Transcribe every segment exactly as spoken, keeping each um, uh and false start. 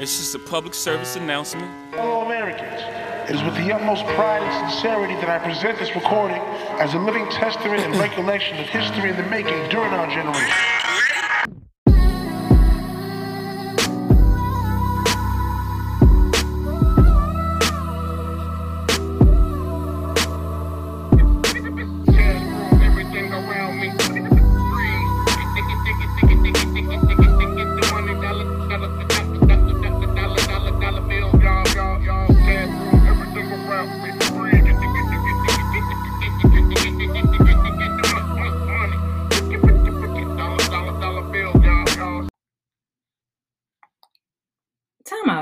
It's just a public service announcement. Hello, Americans. It is with the utmost pride and sincerity that I present this recording as a living testament and recollection of history in the making during our generation.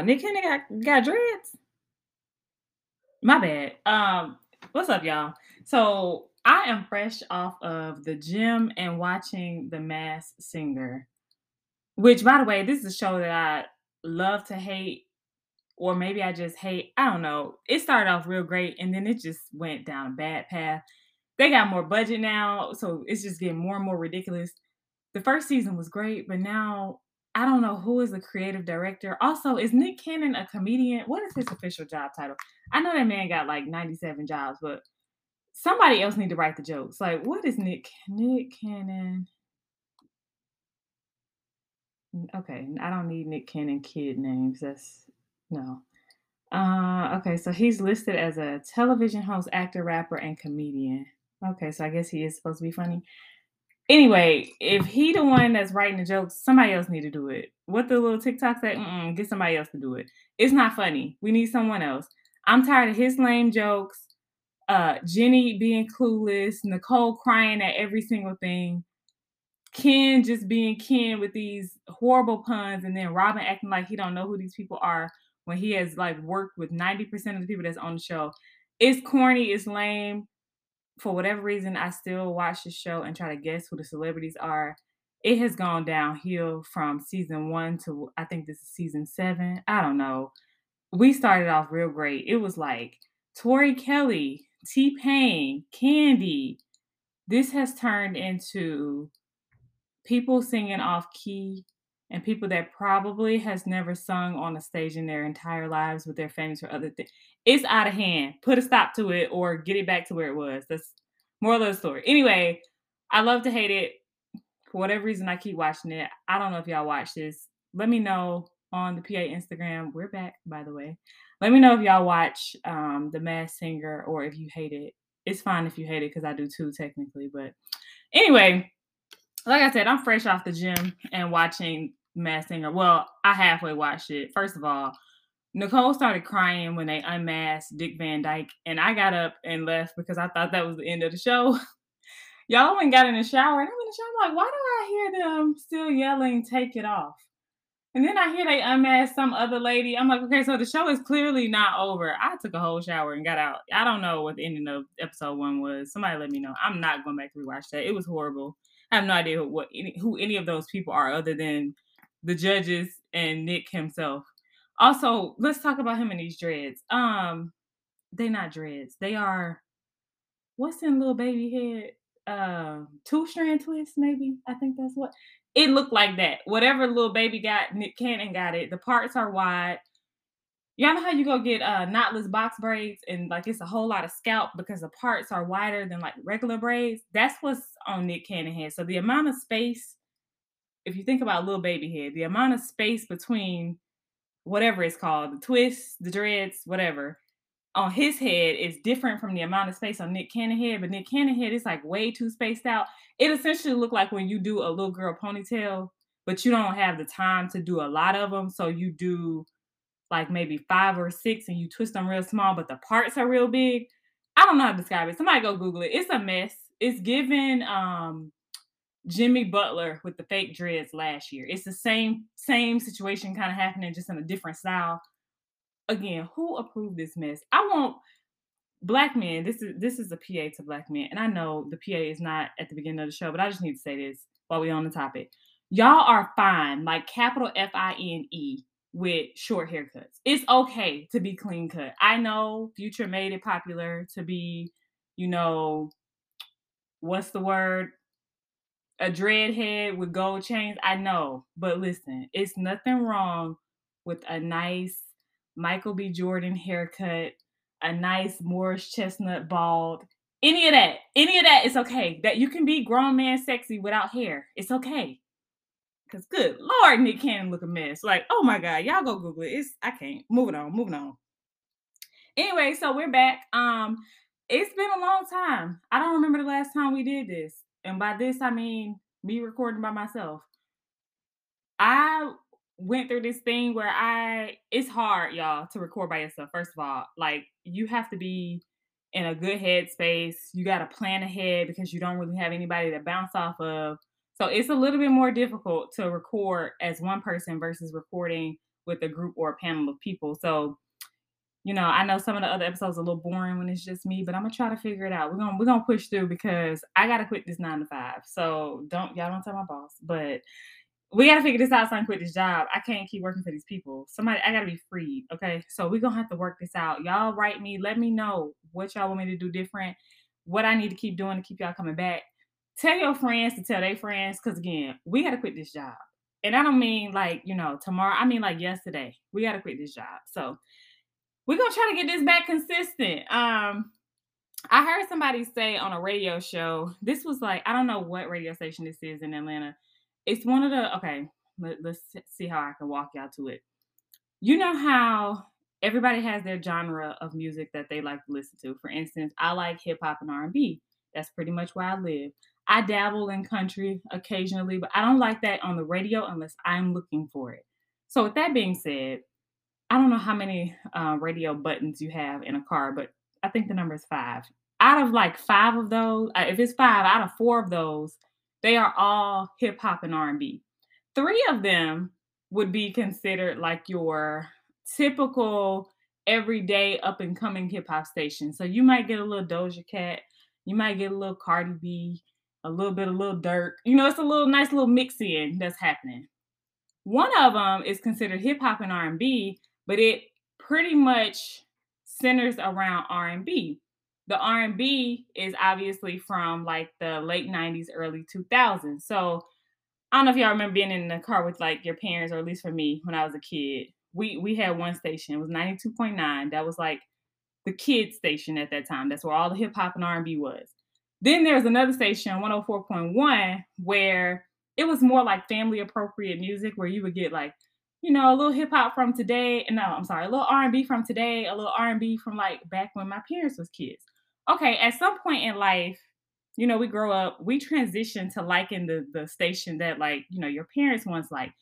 Nick Cannon got, got dreads. My bad. Um, what's up, y'all? So I am fresh off of the gym and watching The Masked Singer, which, by the way, this is a show that I love to hate, or maybe I just hate. I don't know. It started off real great, and then it just went down a bad path. They got more budget now, so it's just getting more and more ridiculous. The first season was great, but now I don't know who is the creative director. Also, is Nick Cannon a comedian? What is his official job title? I know that man got like ninety-seven jobs, but somebody else need to write the jokes. Like, what is Nick Nick Cannon? Okay, I don't need Nick Cannon kid names. That's no. Uh, okay, so he's listed as a television host, actor, rapper, and comedian. Okay, so I guess he is supposed to be funny. Anyway, if he the one that's writing the jokes, somebody else need to do it. What the little TikTok said, mm-mm, get somebody else to do it. It's not funny. We need someone else. I'm tired of his lame jokes, uh, Jenny being clueless, Nicole crying at every single thing, Ken just being Ken with these horrible puns, and then Robin acting like he don't know who these people are when he has like worked with ninety percent of the people that's on the show. It's corny. It's lame. For whatever reason, I still watch the show and try to guess who the celebrities are. It has gone downhill from season one to, I think this is season seven. I don't know. We started off real great. It was like Tori Kelly, T Pain, Candy. This has turned into people singing off key and people that probably has never sung on a stage in their entire lives with their families or other things. It's out of hand. Put a stop to it or get it back to where it was. That's more of the story. Anyway, I love to hate it. For whatever reason, I keep watching it. I don't know if y'all watch this. Let me know on the P A Instagram. We're back, by the way. Let me know if y'all watch um, The Masked Singer or if you hate it. It's fine if you hate it because I do too, technically. But anyway, like I said, I'm fresh off the gym and watching Masked Singer. Well, I halfway watched it. First of all, Nicole started crying when they unmasked Dick Van Dyke, and I got up and left because I thought that was the end of the show. Y'all went and got in the shower, and I'm in the shower. I'm like, why do I hear them still yelling, "Take it off"? And then I hear they unmasked some other lady. I'm like, okay, so the show is clearly not over. I took a whole shower and got out. I don't know what the ending of episode one was. Somebody let me know. I'm not going back to rewatch that. It was horrible. I have no idea who, what any, who any of those people are other than the judges and Nick himself. Also, let's talk about him and these dreads. Um, they're not dreads. They are, what's in Lil Baby head? Uh, two strand twists, maybe? I think that's what. It looked like that. Whatever Lil Baby got, Nick Cannon got it. The parts are wide. Y'all know how you go get uh, knotless box braids and like it's a whole lot of scalp because the parts are wider than like regular braids? That's what's on Nick Cannon head. So the amount of space, if you think about Lil Baby head, the amount of space between whatever it's called, the twists, the dreads, whatever, on his head is different from the amount of space on Nick Cannon head. But Nick Cannon head is like way too spaced out. It essentially looked like when you do a little girl ponytail, but you don't have the time to do a lot of them. So you do like maybe five or six and you twist them real small, but the parts are real big. I don't know how to describe it. Somebody go Google it. It's a mess. It's given um, Jimmy Butler with the fake dreads last year. It's the same same situation kind of happening, just in a different style. Again, who approved this mess? I want black men. This is this is a P A to black men, and I know the P A is not at the beginning of the show, but I just need to say this while we're on the topic. Y'all are fine, like capital F I N E, with short haircuts. It's okay to be clean cut. I know Future made it popular to be, you know, what's the word? a dreadhead with gold chains. I know, but listen, it's nothing wrong with a nice Michael B. Jordan haircut, a nice Morris Chestnut bald, any of that, any of that is okay. That you can be grown man sexy without hair. It's okay. Because good Lord, Nick Cannon look a mess. Like, oh my God, y'all go Google it. It's, I can't. Moving on, moving on. Anyway, so we're back. Um, it's been a long time. I don't remember the last time we did this. And by this, I mean me recording by myself. I went through this thing where I, it's hard, y'all, to record by yourself. First of all, like, you have to be in a good headspace. You got to plan ahead because you don't really have anybody to bounce off of. So it's a little bit more difficult to record as one person versus recording with a group or a panel of people. So, you know, I know some of the other episodes are a little boring when it's just me, but I'm gonna try to figure it out. We're gonna we're gonna push through because I gotta quit this nine to five. So don't y'all don't tell my boss, but we gotta figure this out so I can quit this job. I can't keep working for these people. Somebody, I gotta be freed. Okay, so we're gonna have to work this out. Y'all write me, let me know what y'all want me to do different, what I need to keep doing to keep y'all coming back. Tell your friends to tell their friends, because again, we gotta quit this job. And I don't mean like, you know, tomorrow. I mean like yesterday. We gotta quit this job. So we're going to try to get this back consistent. Um, I heard somebody say on a radio show, this was like, I don't know what radio station this is in Atlanta. It's one of the, okay, let, let's see how I can walk y'all to it. You know how everybody has their genre of music that they like to listen to. For instance, I like hip hop and R and B. That's pretty much where I live. I dabble in country occasionally, but I don't like that on the radio unless I'm looking for it. So with that being said, I don't know how many uh, radio buttons you have in a car, but I think the number is five. Out of like five of those, if it's five, out of four of those, they are all hip hop and R and B. Three of them would be considered like your typical everyday up and coming hip hop station. So you might get a little Doja Cat, you might get a little Cardi B, a little bit of Lil Durk. You know, it's a little nice little mixing that's happening. One of them is considered hip hop and R and B. But it pretty much centers around R and B. The R and B is obviously from like the late nineties, early two thousands. So I don't know if y'all remember being in the car with like your parents, or at least for me when I was a kid. We we had one station. It was ninety-two point nine. That was like the kids station at that time. That's where all the hip hop and R and B was. Then there was another station, one oh four point one, where it was more like family appropriate music, where you would get like, you know, a little hip hop from today. No, I'm sorry, a little R and B from today, a little R and B from like back when my parents was kids. Okay, at some point in life, you know, we grow up, we transition to liking the, the station that like, you know, your parents once liked.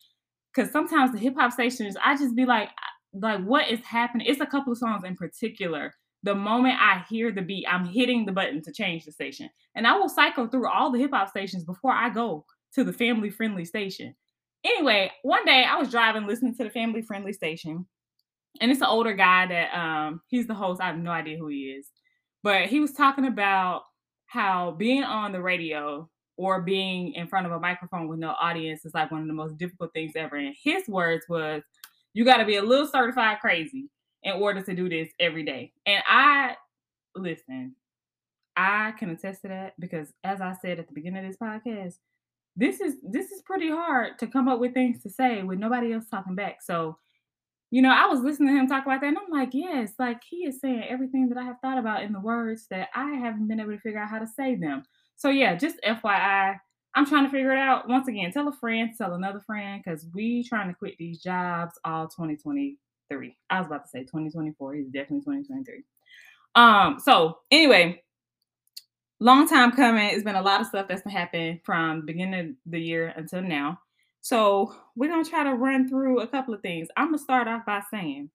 Because sometimes the hip hop stations, I just be like, like what is happening? It's a couple of songs in particular. The moment I hear the beat, I'm hitting the button to change the station. And I will cycle through all the hip hop stations before I go to the family friendly station. Anyway, one day I was driving, listening to the family friendly station, and it's an older guy that um, he's the host. I have no idea who he is, but he was talking about how being on the radio or being in front of a microphone with no audience is like one of the most difficult things ever. And his words was, you got to be a little certified crazy in order to do this every day. And I, listen, I can attest to that because as I said at the beginning of this podcast, This is this is pretty hard to come up with things to say with nobody else talking back. So, you know, I was listening to him talk about that, and I'm like, yes, like he is saying everything that I have thought about in the words that I haven't been able to figure out how to say them. So yeah, just F Y I, I'm trying to figure it out. Once again, tell a friend, tell another friend, because we trying to quit these jobs all twenty twenty-three. I was about to say twenty twenty-four. It's definitely twenty twenty-three. Um. So anyway. Long time coming. It's been a lot of stuff that's been happening from beginning of the year until now. So we're going to try to run through a couple of things. I'm going to start off by saying,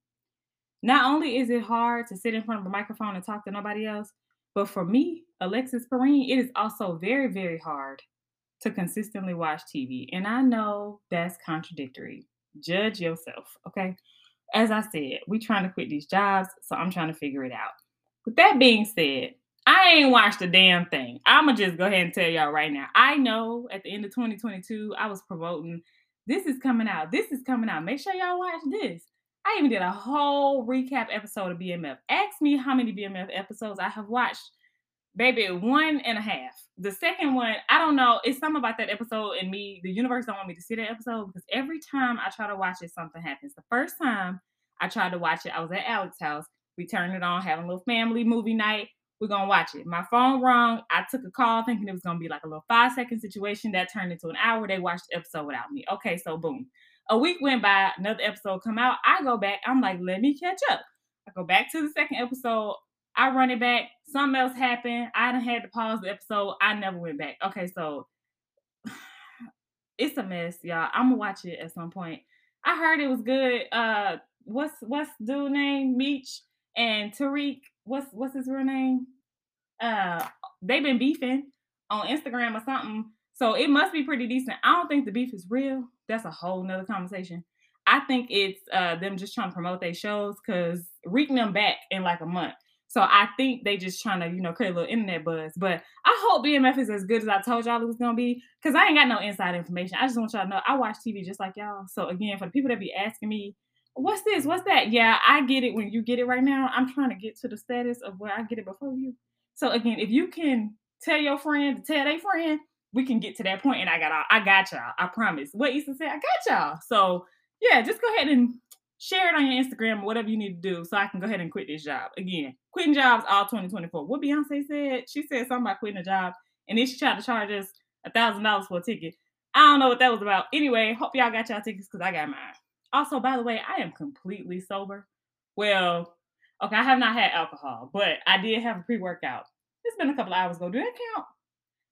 not only is it hard to sit in front of a microphone and talk to nobody else, but for me, Alexis Perrine, it is also very, very hard to consistently watch T V. And I know that's contradictory. Judge yourself, okay? As I said, we're trying to quit these jobs, so I'm trying to figure it out. With that being said, I ain't watched a damn thing. I'ma just go ahead and tell y'all right now. I know at the end of twenty twenty-two, I was promoting, this is coming out, this is coming out. Make sure y'all watch this. I even did a whole recap episode of B M F. Ask me how many B M F episodes I have watched baby, one and a half. The second one, I don't know. It's something about that episode and me. The universe don't want me to see that episode because every time I try to watch it, something happens. The first time I tried to watch it, I was at Alec's house. We turned it on, having a little family movie night. We're going to watch it. My phone rung. I took a call thinking it was going to be like a little five-second situation. That turned into an hour. They watched the episode without me. Okay, so boom. A week went by. Another episode come out. I go back. I'm like, let me catch up. I go back to the second episode. I run it back. Something else happened. I done had to pause the episode. I never went back. Okay, so it's a mess, y'all. I'm gonna watch it at some point. I heard it was good. Uh, what's what's dude name? Meech and Tariq. What's what's his real name? Uh, they've been beefing on Instagram or something. So it must be pretty decent. I don't think the beef is real. That's a whole nother conversation. I think it's uh them just trying to promote their shows because reeking them back in like a month. So I think they just trying to, you know, create a little internet buzz. But I hope B M F is as good as I told y'all it was going to be because I ain't got no inside information. I just want y'all to know I watch T V just like y'all. So, again, for the people that be asking me, what's this? What's that? Yeah, I get it when you get it right now. I'm trying to get to the status of where I get it before you. So, again, if you can tell your friend to tell their friend, we can get to that point. And I got all, I got y'all. I promise. What Easton said, I got y'all. So, yeah, just go ahead and share it on your Instagram, whatever you need to do, so I can go ahead and quit this job. Again, quitting jobs all twenty twenty-four. What Beyonce said, she said something about quitting a job, and then she tried to charge us one thousand dollars for a ticket. I don't know what that was about. Anyway, hope y'all got y'all tickets because I got mine. Also, by the way, I am completely sober. Well, okay, I have not had alcohol, but I did have a pre-workout. It's been a couple of hours ago. Do that count?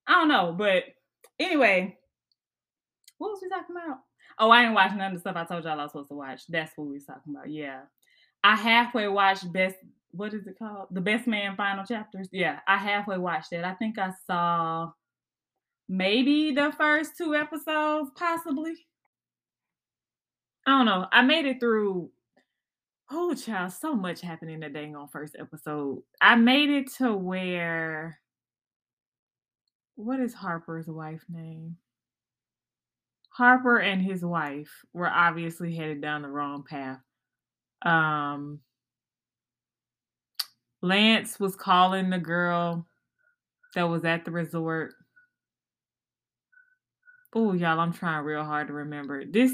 I don't know, but anyway, what was we talking about? Oh, I ain't watching none of the stuff I told y'all I was supposed to watch. That's what we was talking about. Yeah. I halfway watched Best, what is it called? The Best Man Final Chapters. Yeah. I halfway watched that. I think I saw maybe the first two episodes, possibly. I don't know. I made it through. Oh, child, so much happened in the dang on first episode. I made it to where, what is Harper's wife's name? Harper and his wife were obviously headed down the wrong path. Um, Lance was calling the girl that was at the resort. Oh, y'all, I'm trying real hard to remember. This,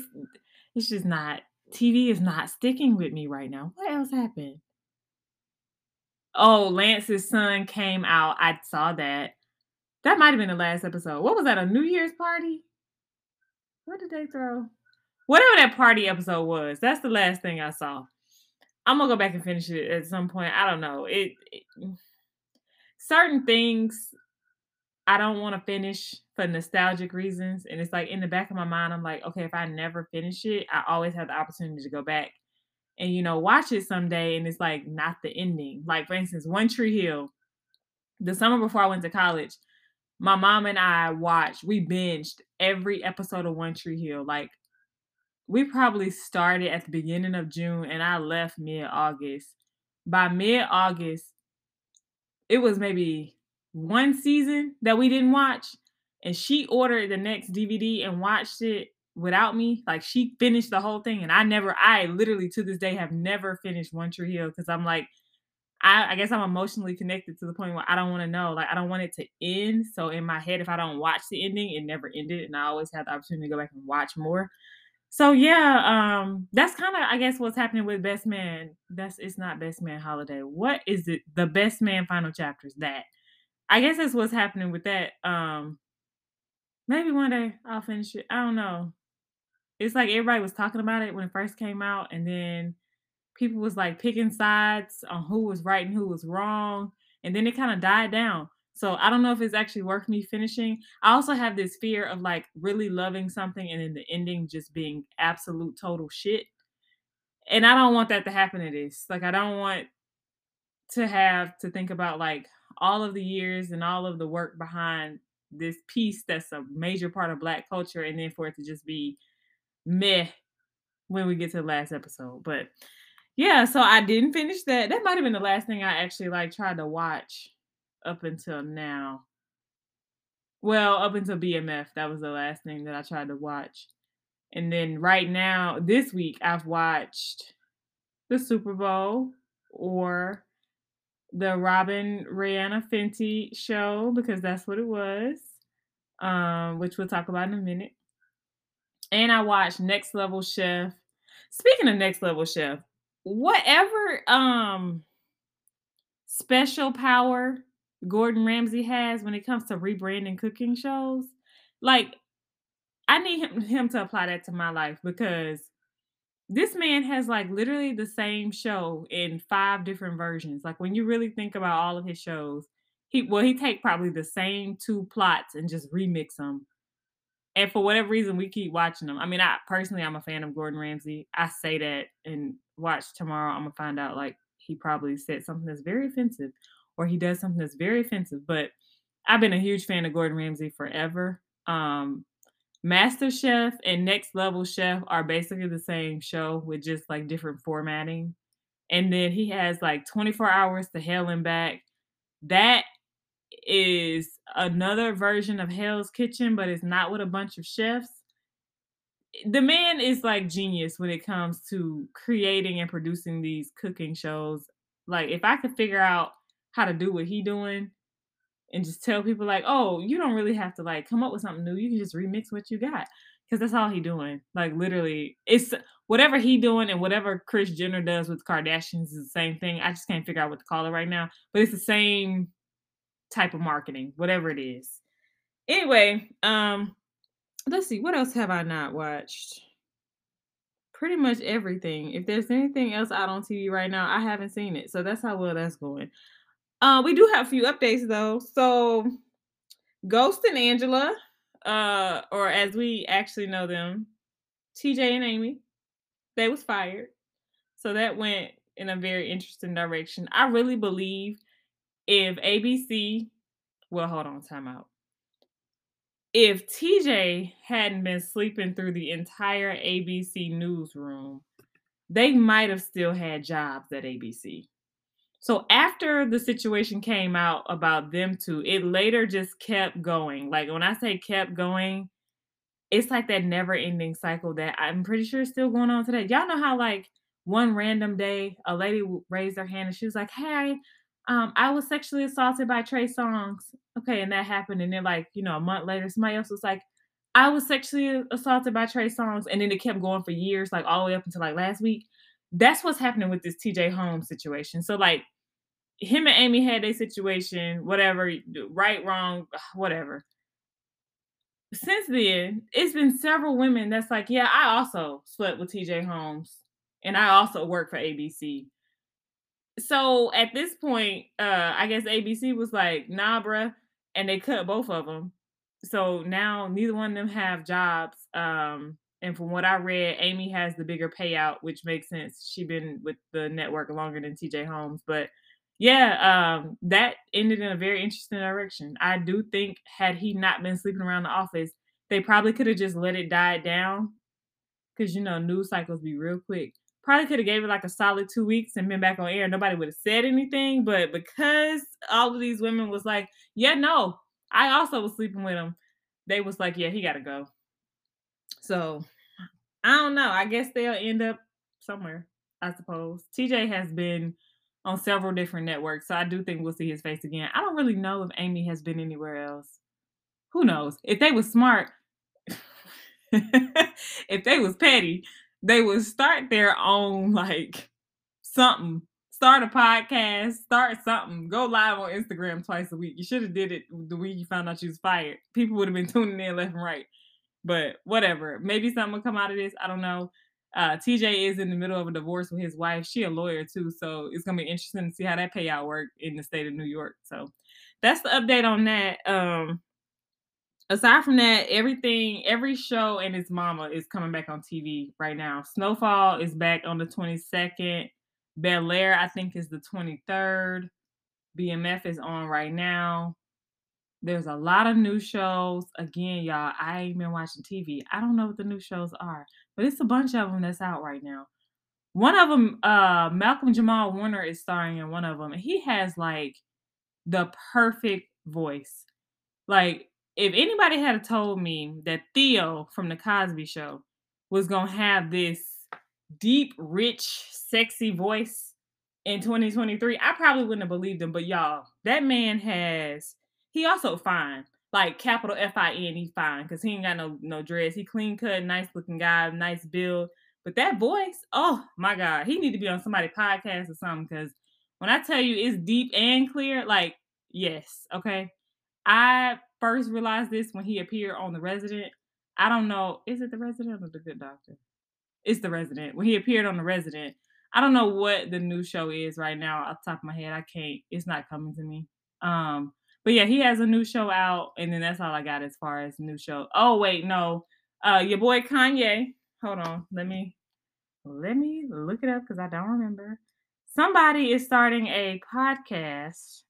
it's just not, T V is not sticking with me right now. What else happened? Oh, Lance's son came out. I saw that. That might have been the last episode. What was that, a New Year's party? What did they throw? Whatever that party episode was, that's the last thing I saw. I'm gonna go back and finish it at some point. I don't know. It, it certain things I don't want to finish for nostalgic reasons, and it's like in the back of my mind, I'm like, okay, if I never finish it, I always have the opportunity to go back and, you know, watch it someday. And it's like not the ending. Like for instance, One Tree Hill. The summer before I went to college, my mom and I watched, we binged every episode of One Tree Hill. Like, we probably started at the beginning of June, and I left mid-August. By mid-August, it was maybe one season that we didn't watch, and she ordered the next D V D and watched it without me. Like, she finished the whole thing, and I never, I literally to this day have never finished One Tree Hill because I'm like, I, I guess I'm emotionally connected to the point where I don't want to know. Like, I don't want it to end. So in my head, if I don't watch the ending, it never ended. And I always have the opportunity to go back and watch more. So yeah, um, that's kind of, I guess, what's happening with Best Man. That's, it's not Best Man Holiday. What is it? The Best Man Final Chapters. That, I guess that's what's happening with that. Um, maybe one day I'll finish it. I don't know. It's like everybody was talking about it when it first came out. And then people was like picking sides on who was right and who was wrong. And then it kind of died down. So I don't know if it's actually worth me finishing. I also have this fear of like really loving something and then the ending just being absolute total shit. And I don't want that to happen to this. Like, I don't want to have to think about like all of the years and all of the work behind this piece that's a major part of Black culture. And then for it to just be meh when we get to the last episode. But yeah, so I didn't finish that. That might have been the last thing I actually like tried to watch up until now. Well, up until B M F, that was the last thing that I tried to watch. And then right now, this week, I've watched the Super Bowl or the Robin Rihanna Fenty show, because that's what it was, um, which we'll talk about in a minute. And I watched Next Level Chef. Speaking of Next Level Chef, whatever um, special power Gordon Ramsay has when it comes to rebranding cooking shows, like, I need him, him to apply that to my life, because this man has, like, literally the same show in five different versions. Like, when you really think about all of his shows, he well, he take probably the same two plots and just remix them. And for whatever reason, we keep watching them. I mean, I personally, I'm a fan of Gordon Ramsay. I say that, and watch tomorrow, I'm going to find out, like, he probably said something that's very offensive, or he does something that's very offensive. But I've been a huge fan of Gordon Ramsay forever. Um, MasterChef and Next Level Chef are basically the same show with just, like, different formatting. And then he has, like, twenty-four hours to Hell and Back. That is another version of Hell's Kitchen, but it's not with a bunch of chefs. The man is, like, genius when it comes to creating and producing these cooking shows. Like, if I could figure out how to do what he doing, and just tell people, like, oh, you don't really have to, like, come up with something new. You can just remix what you got. Because that's all he doing. Like, literally, it's whatever he doing and whatever Kris Jenner does with Kardashians is the same thing. I just can't figure out what to call it right now. But it's the same type of marketing, whatever it is. Anyway, um, let's see. What else have I not watched? Pretty much everything. If there's anything else out on T V right now, I haven't seen it. So that's how well that's going. Uh, we do have a few updates, though. So, Ghost and Angela, uh, or as we actually know them, T J and Amy, they was fired. So that went in a very interesting direction. I really believe if A B C, well, hold on, time out. If T J hadn't been sleeping through the entire A B C newsroom, they might have still had jobs at A B C. So after the situation came out about them two, it later just kept going. Like, when I say kept going, it's like that never-ending cycle that I'm pretty sure is still going on today. Y'all know how, like, one random day, a lady raised her hand and she was like, hey, um, I was sexually assaulted by Trey Songz. Okay, and that happened. And then, like, you know, a month later, somebody else was like, I was sexually assaulted by Trey Songz. And then it kept going for years, like, all the way up until, like, last week. That's what's happening with this T J Holmes situation. So, like, him and Amy had their situation, whatever, right, wrong, whatever. Since then, it's been several women that's like, yeah, I also slept with T J Holmes, and I also work for A B C. So, at this point, uh, I guess A B C was like, nah, bruh, and they cut both of them. So, now neither one of them have jobs. Um... And from what I read, Amy has the bigger payout, which makes sense. She's been with the network longer than T J Holmes. But, yeah, um, that ended in a very interesting direction. I do think had he not been sleeping around the office, they probably could have just let it die down. Because, you know, news cycles be real quick. Probably could have gave it like a solid two weeks and been back on air. Nobody would have said anything. But because all of these women was like, yeah, no, I also was sleeping with him, they was like, yeah, he got to go. So, I don't know. I guess they'll end up somewhere, I suppose. T J has been on several different networks, so I do think we'll see his face again. I don't really know if Amy has been anywhere else. Who knows? If they were smart, if they was petty, they would start their own, like, something. Start a podcast. Start something. Go live on Instagram twice a week. You should have did it the week you found out you was fired. People would have been tuning in left and right. But whatever, maybe something will come out of this. I don't know. Uh, T J is in the middle of a divorce with his wife. She a lawyer too, so it's going to be interesting to see how that payout work in the state of New York. So that's the update on that. Um, aside from that, everything, every show and its mama is coming back on T V right now. Snowfall is back on the twenty-second. Bel Air, I think, is the twenty-third. B M F is on right now. There's a lot of new shows. Again, y'all, I ain't been watching T V. I don't know what the new shows are, but it's a bunch of them that's out right now. One of them, uh, Malcolm Jamal Warner is starring in one of them. And he has, like, the perfect voice. Like, if anybody had told me that Theo from The Cosby Show was going to have this deep, rich, sexy voice, in twenty twenty-three, I probably wouldn't have believed him. But y'all, that man has, he also fine. Like, capital F I N, he fine, because he ain't got no no dreads. He clean cut, nice looking guy, nice build. But that voice, oh my God, he need to be on somebody's podcast or something, because when I tell you it's deep and clear, like, yes, okay? I first realized this when he appeared on The Resident. I don't know, is it The Resident or The Good Doctor? It's The Resident. When he appeared on The Resident, I don't know what the new show is right now off the top of my head. I can't, it's not coming to me. Um... But yeah, he has a new show out, and then that's all I got as far as new show. Oh wait, no, uh, your boy Kanye. Hold on, let me let me look it up because I don't remember. Somebody is starting a podcast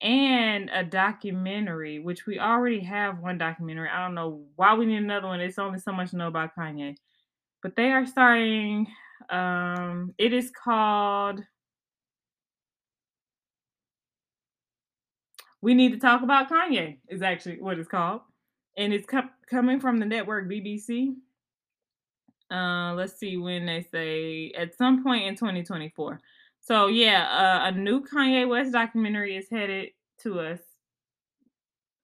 and a documentary, which we already have one documentary. I don't know why we need another one. It's only so much to know about Kanye, but they are starting. Um, it is called We Need to Talk About Kanye is actually what it's called. And it's co- coming from the network B B C. Uh, let's see when they say. At some point in twenty twenty-four. So, yeah, uh, a new Kanye West documentary is headed to us.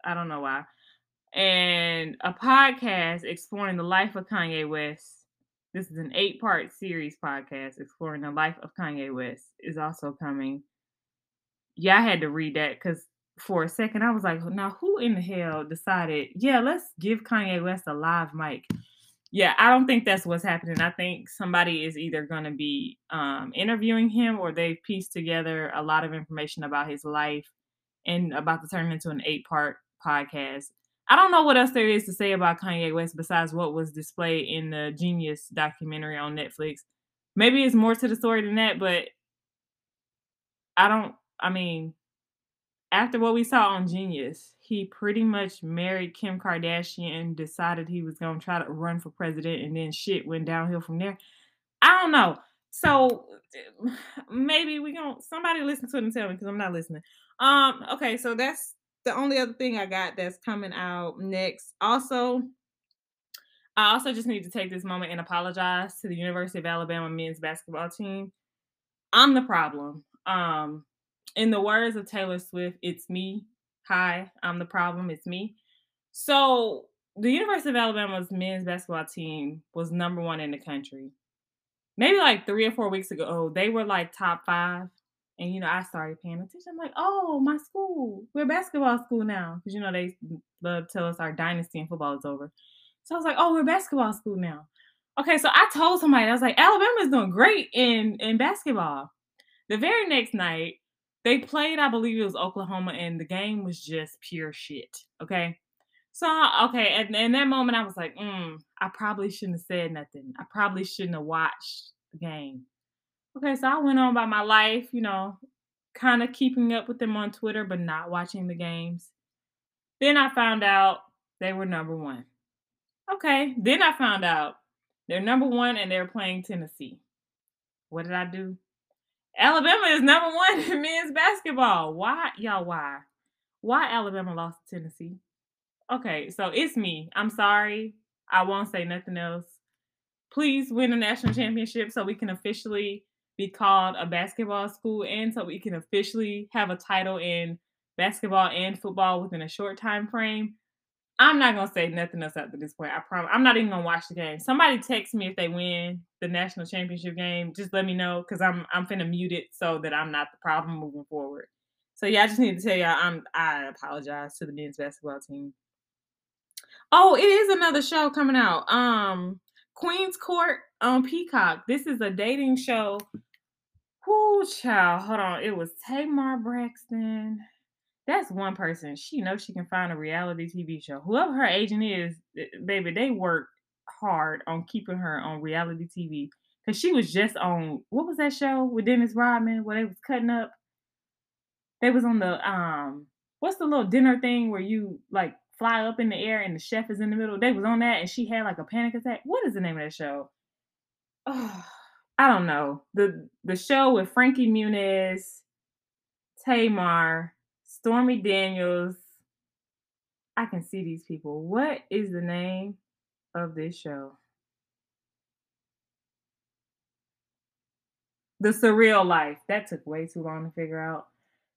I don't know why. And a podcast exploring the life of Kanye West. This is an eight-part series podcast exploring the life of Kanye West is also coming. Yeah, I had to read that because for a second, I was like, now who in the hell decided, yeah, let's give Kanye West a live mic? Yeah, I don't think that's what's happening. I think somebody is either going to be um, interviewing him, or they've pieced together a lot of information about his life and about to turn it into an eight-part podcast. I don't know what else there is to say about Kanye West besides what was displayed in the Genius documentary on Netflix. Maybe it's more to the story than that, but I don't, I mean... After what we saw on Genius, he pretty much married Kim Kardashian, decided he was going to try to run for president, and then shit went downhill from there. I don't know. So maybe we gonna somebody listen to it and tell me, because I'm not listening. Um. Okay, so that's the only other thing I got that's coming out next. Also, I also just need to take this moment and apologize to the University of Alabama men's basketball team. I'm the problem. Um. In the words of Taylor Swift, it's me. Hi, I'm the problem. It's me. So the University of Alabama's men's basketball team was number one in the country. Maybe like three or four weeks ago, they were like top five. And, you know, I started paying attention. I'm like, oh, my school. We're basketball school now. Because, you know, they love to tell us our dynasty in football is over. So I was like, oh, we're basketball school now. Okay, so I told somebody, I was like, Alabama's doing great in, in basketball. The very next night, they played, I believe it was Oklahoma, and the game was just pure shit, okay? So, okay, at, in that moment, I was like, mm, I probably shouldn't have said nothing. I probably shouldn't have watched the game. Okay, so I went on by my life, you know, kind of keeping up with them on Twitter, but not watching the games. Then I found out they were number one. Okay, then I found out they're number one and they're playing Tennessee. What did I do? Alabama is number one in men's basketball. Why? Y'all, why? Why Alabama lost to Tennessee? Okay, so it's me. I'm sorry. I won't say nothing else. Please win a national championship so we can officially be called a basketball school and so we can officially have a title in basketball and football within a short time frame. I'm not going to say nothing else after this point. I promise. I'm not even going to watch the game. Somebody text me if they win the national championship game. Just let me know because I'm I'm finna mute it so that I'm not the problem moving forward. So, yeah, I just need to tell y'all I'm, I apologize to the men's basketball team. Oh, it is another show coming out. Um, Queen's Court on Peacock. This is a dating show. Whoo, child. Hold on. It was Tamar Braxton. That's one person. She knows she can find a reality T V show. Whoever her agent is, baby, they work hard on keeping her on reality T V. Because she was just on, what was that show with Dennis Rodman where they was cutting up? They was on the, um, what's the little dinner thing where you, like, fly up in the air and the chef is in the middle? They was on that and she had, like, a panic attack. What is the name of that show? Oh, I don't know. The, the show with Frankie Muniz, Tamar, Stormy Daniels. I can see these people. What is the name of this show? The Surreal Life. That took way too long to figure out.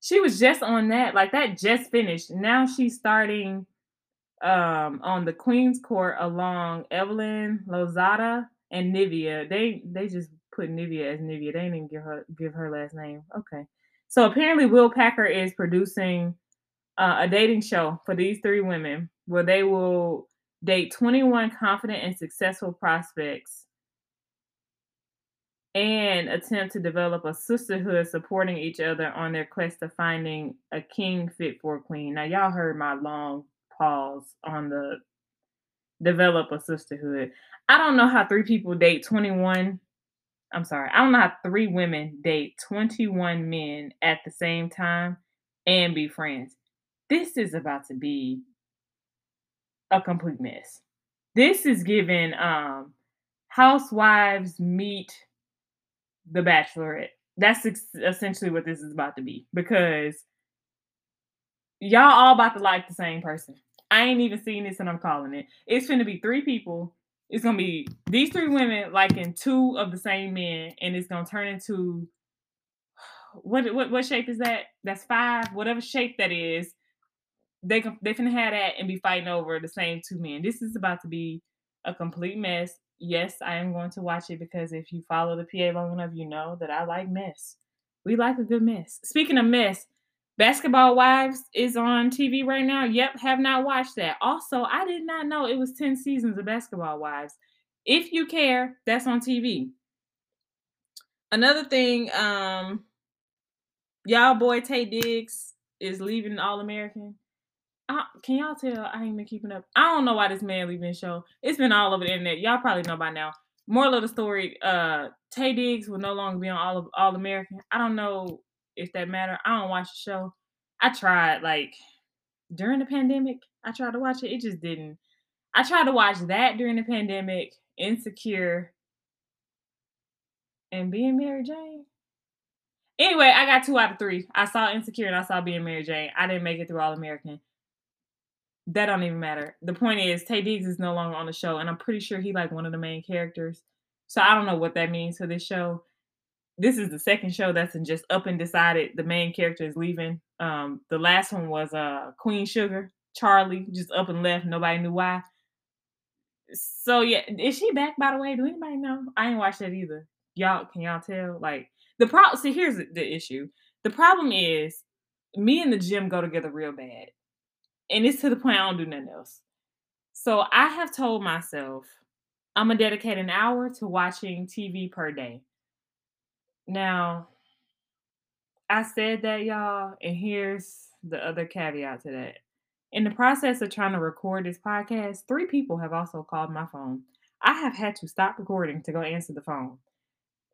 She was just on that. Like, that just finished. Now she's starting um, on the Queen's Court along Evelyn Lozada and Nivea. They they just put Nivea as Nivea. They didn't even give her, give her last name. Okay. So apparently Will Packer is producing uh, a dating show for these three women where they will date twenty-one confident and successful prospects and attempt to develop a sisterhood supporting each other on their quest to finding a king fit for a queen. Now, y'all heard my long pause on the develop a sisterhood. I don't know how three people date twenty-one. I'm sorry. I don't know how three women date twenty-one men at the same time and be friends. This is about to be a complete mess. This is giving um, housewives meet The Bachelorette. That's ex- essentially what this is about to be, because y'all all about to like the same person. I ain't even seen this and I'm calling it. It's going to be three people. It's going to be these three women liking two of the same men, and it's going to turn into what, what what shape is that? That's five. Whatever shape that is, they can, they can have that and be fighting over the same two men. This is about to be a complete mess. Yes, I am going to watch it, because if you follow the P A long enough, you know that I like mess. We like a good mess. Speaking of mess, Basketball Wives is on T V right now. Yep, have not watched that. Also, I did not know it was ten seasons of Basketball Wives. If you care, that's on T V. Another thing, um, y'all boy Taye Diggs is leaving All-American. I, can y'all tell I ain't been keeping up? I don't know why this man leaving the show. It's been all over the internet. Y'all probably know by now. Moral of the story, uh, Taye Diggs will no longer be on All of All American. I don't know if that matter. I don't watch the show. I tried, like, during the pandemic, I tried to watch it. It just didn't. I tried to watch that during the pandemic, Insecure, and Being Mary Jane. Anyway, I got two out of three. I saw Insecure and I saw Being Mary Jane. I didn't make it through All American. That don't even matter. The point is, Taye Diggs is no longer on the show, and I'm pretty sure he like one of the main characters. So I don't know what that means for this show. This is the second show that's just up and decided the main character is leaving. Um, the last one was uh, Queen Sugar, Charlie, just up and left. Nobody knew why. So yeah, is she back, by the way? Do anybody know? I ain't watched that either. Y'all, can y'all tell? Like the problem. See, here's the issue. The problem is, me and the gym go together real bad. And it's to the point I don't do nothing else. So I have told myself I'm going to dedicate an hour to watching T V per day. Now, I said that, y'all, and here's the other caveat to that. In the process of trying to record this podcast, three people have also called my phone. I have had to stop recording to go answer the phone.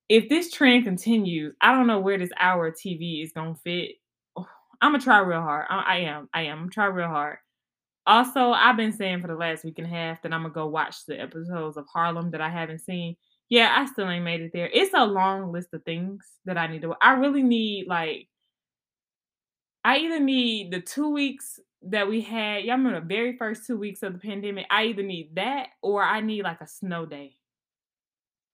If this trend continues, I don't know where this hour of T V is going to fit. I'm going to try real hard. I, I am. I am. I'm try real hard. Also, I've been saying for the last week and a half that I'm going to go watch the episodes of Harlem that I haven't seen. Yeah, I still ain't made it there. It's a long list of things that I need to watch. I really need, like, I either need the two weeks that we had. Y'all remember the very first two weeks of the pandemic? I either need that or I need, like, a snow day.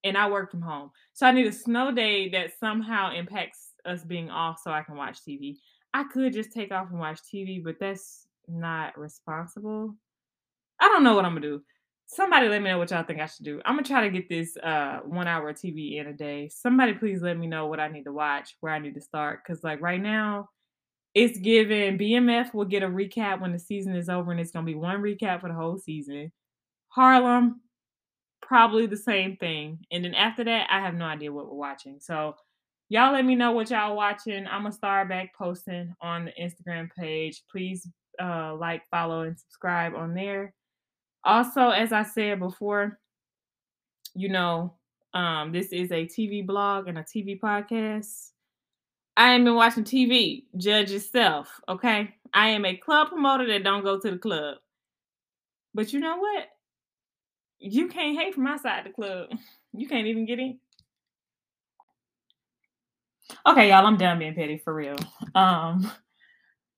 And I work from home. So I need a snow day that somehow impacts us being off so I can watch T V. I could just take off and watch T V, but that's not responsible. I don't know what I'm going to do. Somebody let me know what y'all think I should do. I'm going to try to get this uh, one hour of T V in a day. Somebody please let me know what I need to watch, where I need to start. Because like right now, it's given. B M F will get a recap when the season is over, and it's going to be one recap for the whole season. Harlem, probably the same thing. And then after that, I have no idea what we're watching. So y'all let me know what y'all watching. I'm going to start back posting on the Instagram page. Please uh, like, follow, and subscribe on there. Also, as I said before, you know, um, this is a T V blog and a T V podcast. I ain't been watching T V. Judge yourself, okay? I am a club promoter that don't go to the club. But you know what? You can't hate from outside the club. You can't even get in. Okay, y'all, I'm done being petty, for real. Um,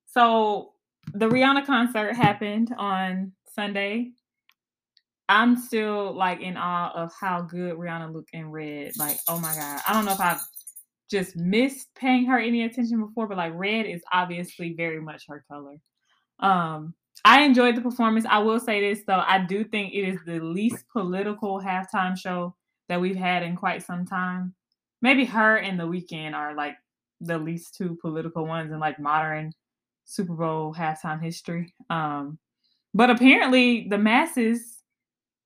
so, the Rihanna concert happened on Sunday. I'm still, like, in awe of how good Rihanna looked in red. Like, oh, my God. I don't know if I've just missed paying her any attention before, but like red is obviously very much her color. Um, I enjoyed the performance. I will say this though, I do think it is the least political halftime show that we've had in quite some time. Maybe her and The Weeknd are like the least two political ones in like modern Super Bowl halftime history. Um, but apparently the masses,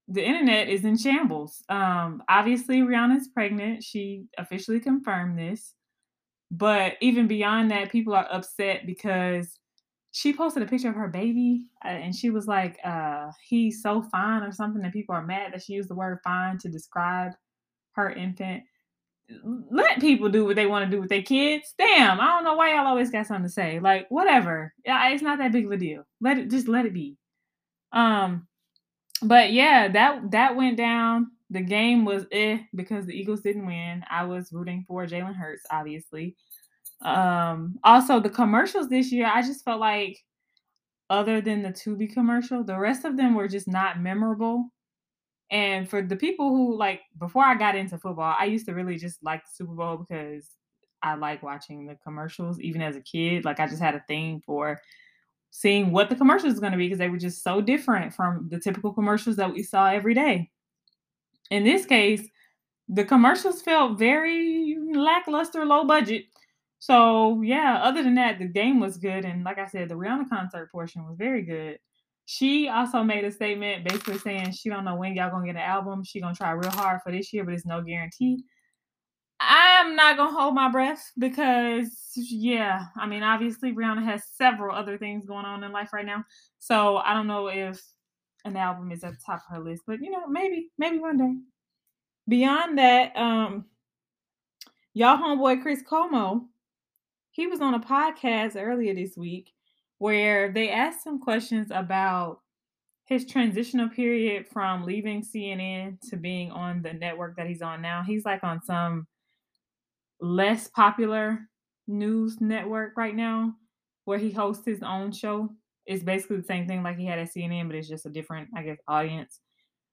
the internet is in shambles. Um, obviously Rihanna's pregnant. She officially confirmed this. But even beyond that, people are upset because she posted a picture of her baby and she was like, uh, he's so fine or something, and people are mad that she used the word fine to describe her infant. Let people do what they want to do with their kids. Damn, I don't know why y'all always got something to say. Like, whatever. It's not that big of a deal. Let it, just let it be. Um, but yeah, that, that went down. The game was eh, because the Eagles didn't win. I was rooting for Jalen Hurts, obviously. Um, also, the commercials this year, I just felt like, other than the Tubi commercial, the rest of them were just not memorable. And for the people who, like, before I got into football, I used to really just like the Super Bowl because I like watching the commercials, even as a kid. Like, I just had a thing for seeing what the commercials were going to be because they were just so different from the typical commercials that we saw every day. In this case, the commercials felt very lackluster, low budget. So, yeah, other than that, the game was good. And like I said, the Rihanna concert portion was very good. She also made a statement basically saying she don't know when y'all going to get an album. She going to try real hard for this year, but it's no guarantee. I'm not going to hold my breath because, yeah, I mean, obviously Rihanna has several other things going on in life right now. So I don't know if an album is at the top of her list, but, you know, maybe, maybe one day. Beyond that, um, y'all homeboy Chris Cuomo, he was on a podcast earlier this week where they asked some questions about his transitional period from leaving C N N to being on the network that he's on now. He's like on some less popular news network right now where he hosts his own show. It's basically the same thing like he had at C N N, but it's just a different, I guess, audience.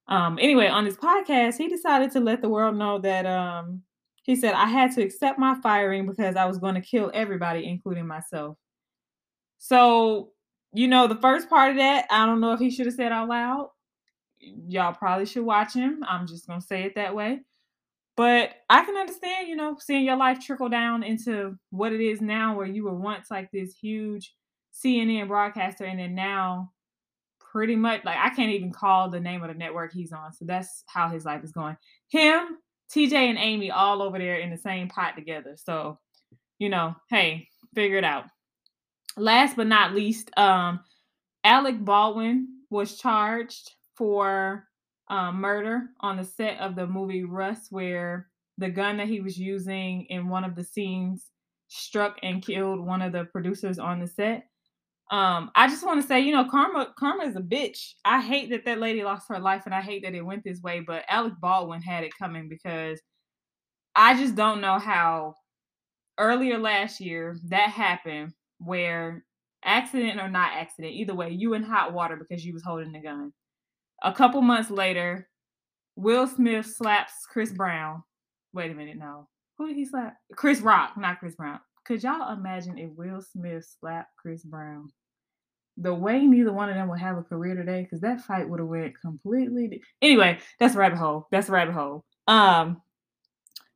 Um, anyway, on this podcast, he decided to let the world know that um, he said, I had to accept my firing because I was going to kill everybody, including myself. So, you know, the first part of that, I don't know if he should have said out loud. Y'all probably should watch him. I'm just going to say it that way. But I can understand, you know, seeing your life trickle down into what it is now, where you were once like this huge C N N broadcaster. And then now pretty much, like, I can't even call the name of the network he's on. So that's how his life is going. Him, T J and Amy all over there in the same pot together. So, you know, hey, figure it out. Last but not least, um, Alec Baldwin was charged for uh, murder on the set of the movie Rust, where the gun that he was using in one of the scenes struck and killed one of the producers on the set. Um, I just want to say, you know, karma, karma is a bitch. I hate that that lady lost her life and I hate that it went this way, but Alec Baldwin had it coming because I just don't know how earlier last year that happened where accident or not accident, either way, you in hot water because you was holding the gun. A couple months later, Will Smith slaps Chris Brown. Wait a minute, no. Who did he slap? Chris Rock, not Chris Brown. Could y'all imagine if Will Smith slapped Chris Brown? The way neither one of them would have a career today, because that fight would have went completely... Di- anyway, that's a rabbit hole. That's a rabbit hole. Um,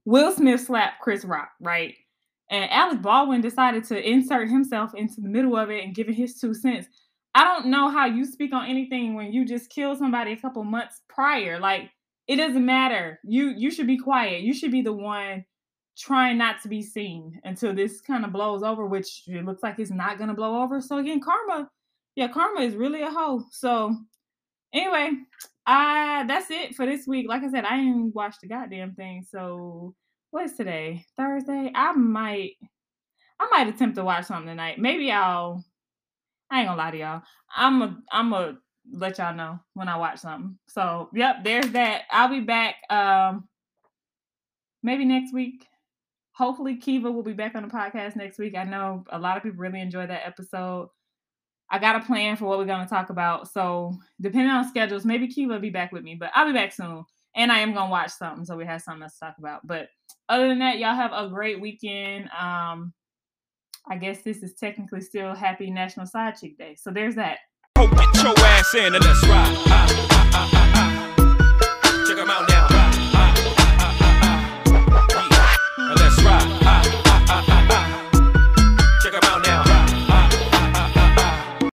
Will Smith slapped Chris Rock, right? And Alec Baldwin decided to insert himself into the middle of it and give it his two cents. I don't know how you speak on anything when you just killed somebody a couple months prior. Like, it doesn't matter. You, you should be quiet. You should be the one... trying not to be seen until this kind of blows over, which it looks like it's not going to blow over. So again, karma, yeah, karma is really a hoe. So anyway, I, that's it for this week. Like I said, I didn't watch the goddamn thing. So what is today? Thursday? I might, I might attempt to watch something tonight. Maybe I'll, I ain't gonna lie to y'all. I'm a, I'm a let y'all know when I watch something. So yep, there's that. I'll be back. Um, maybe next week. Hopefully, Kiva will be back on the podcast next week. I know a lot of people really enjoyed that episode. I got a plan for what we're going to talk about. So, depending on schedules, maybe Kiva will be back with me. But I'll be back soon. And I am going to watch something, so we have something else to talk about. But Other than that, y'all have a great weekend. Um, I guess this is technically still Happy National Side Chick Day. So there's that. Oh, get your ass in and let's ride. Uh, uh, uh, uh.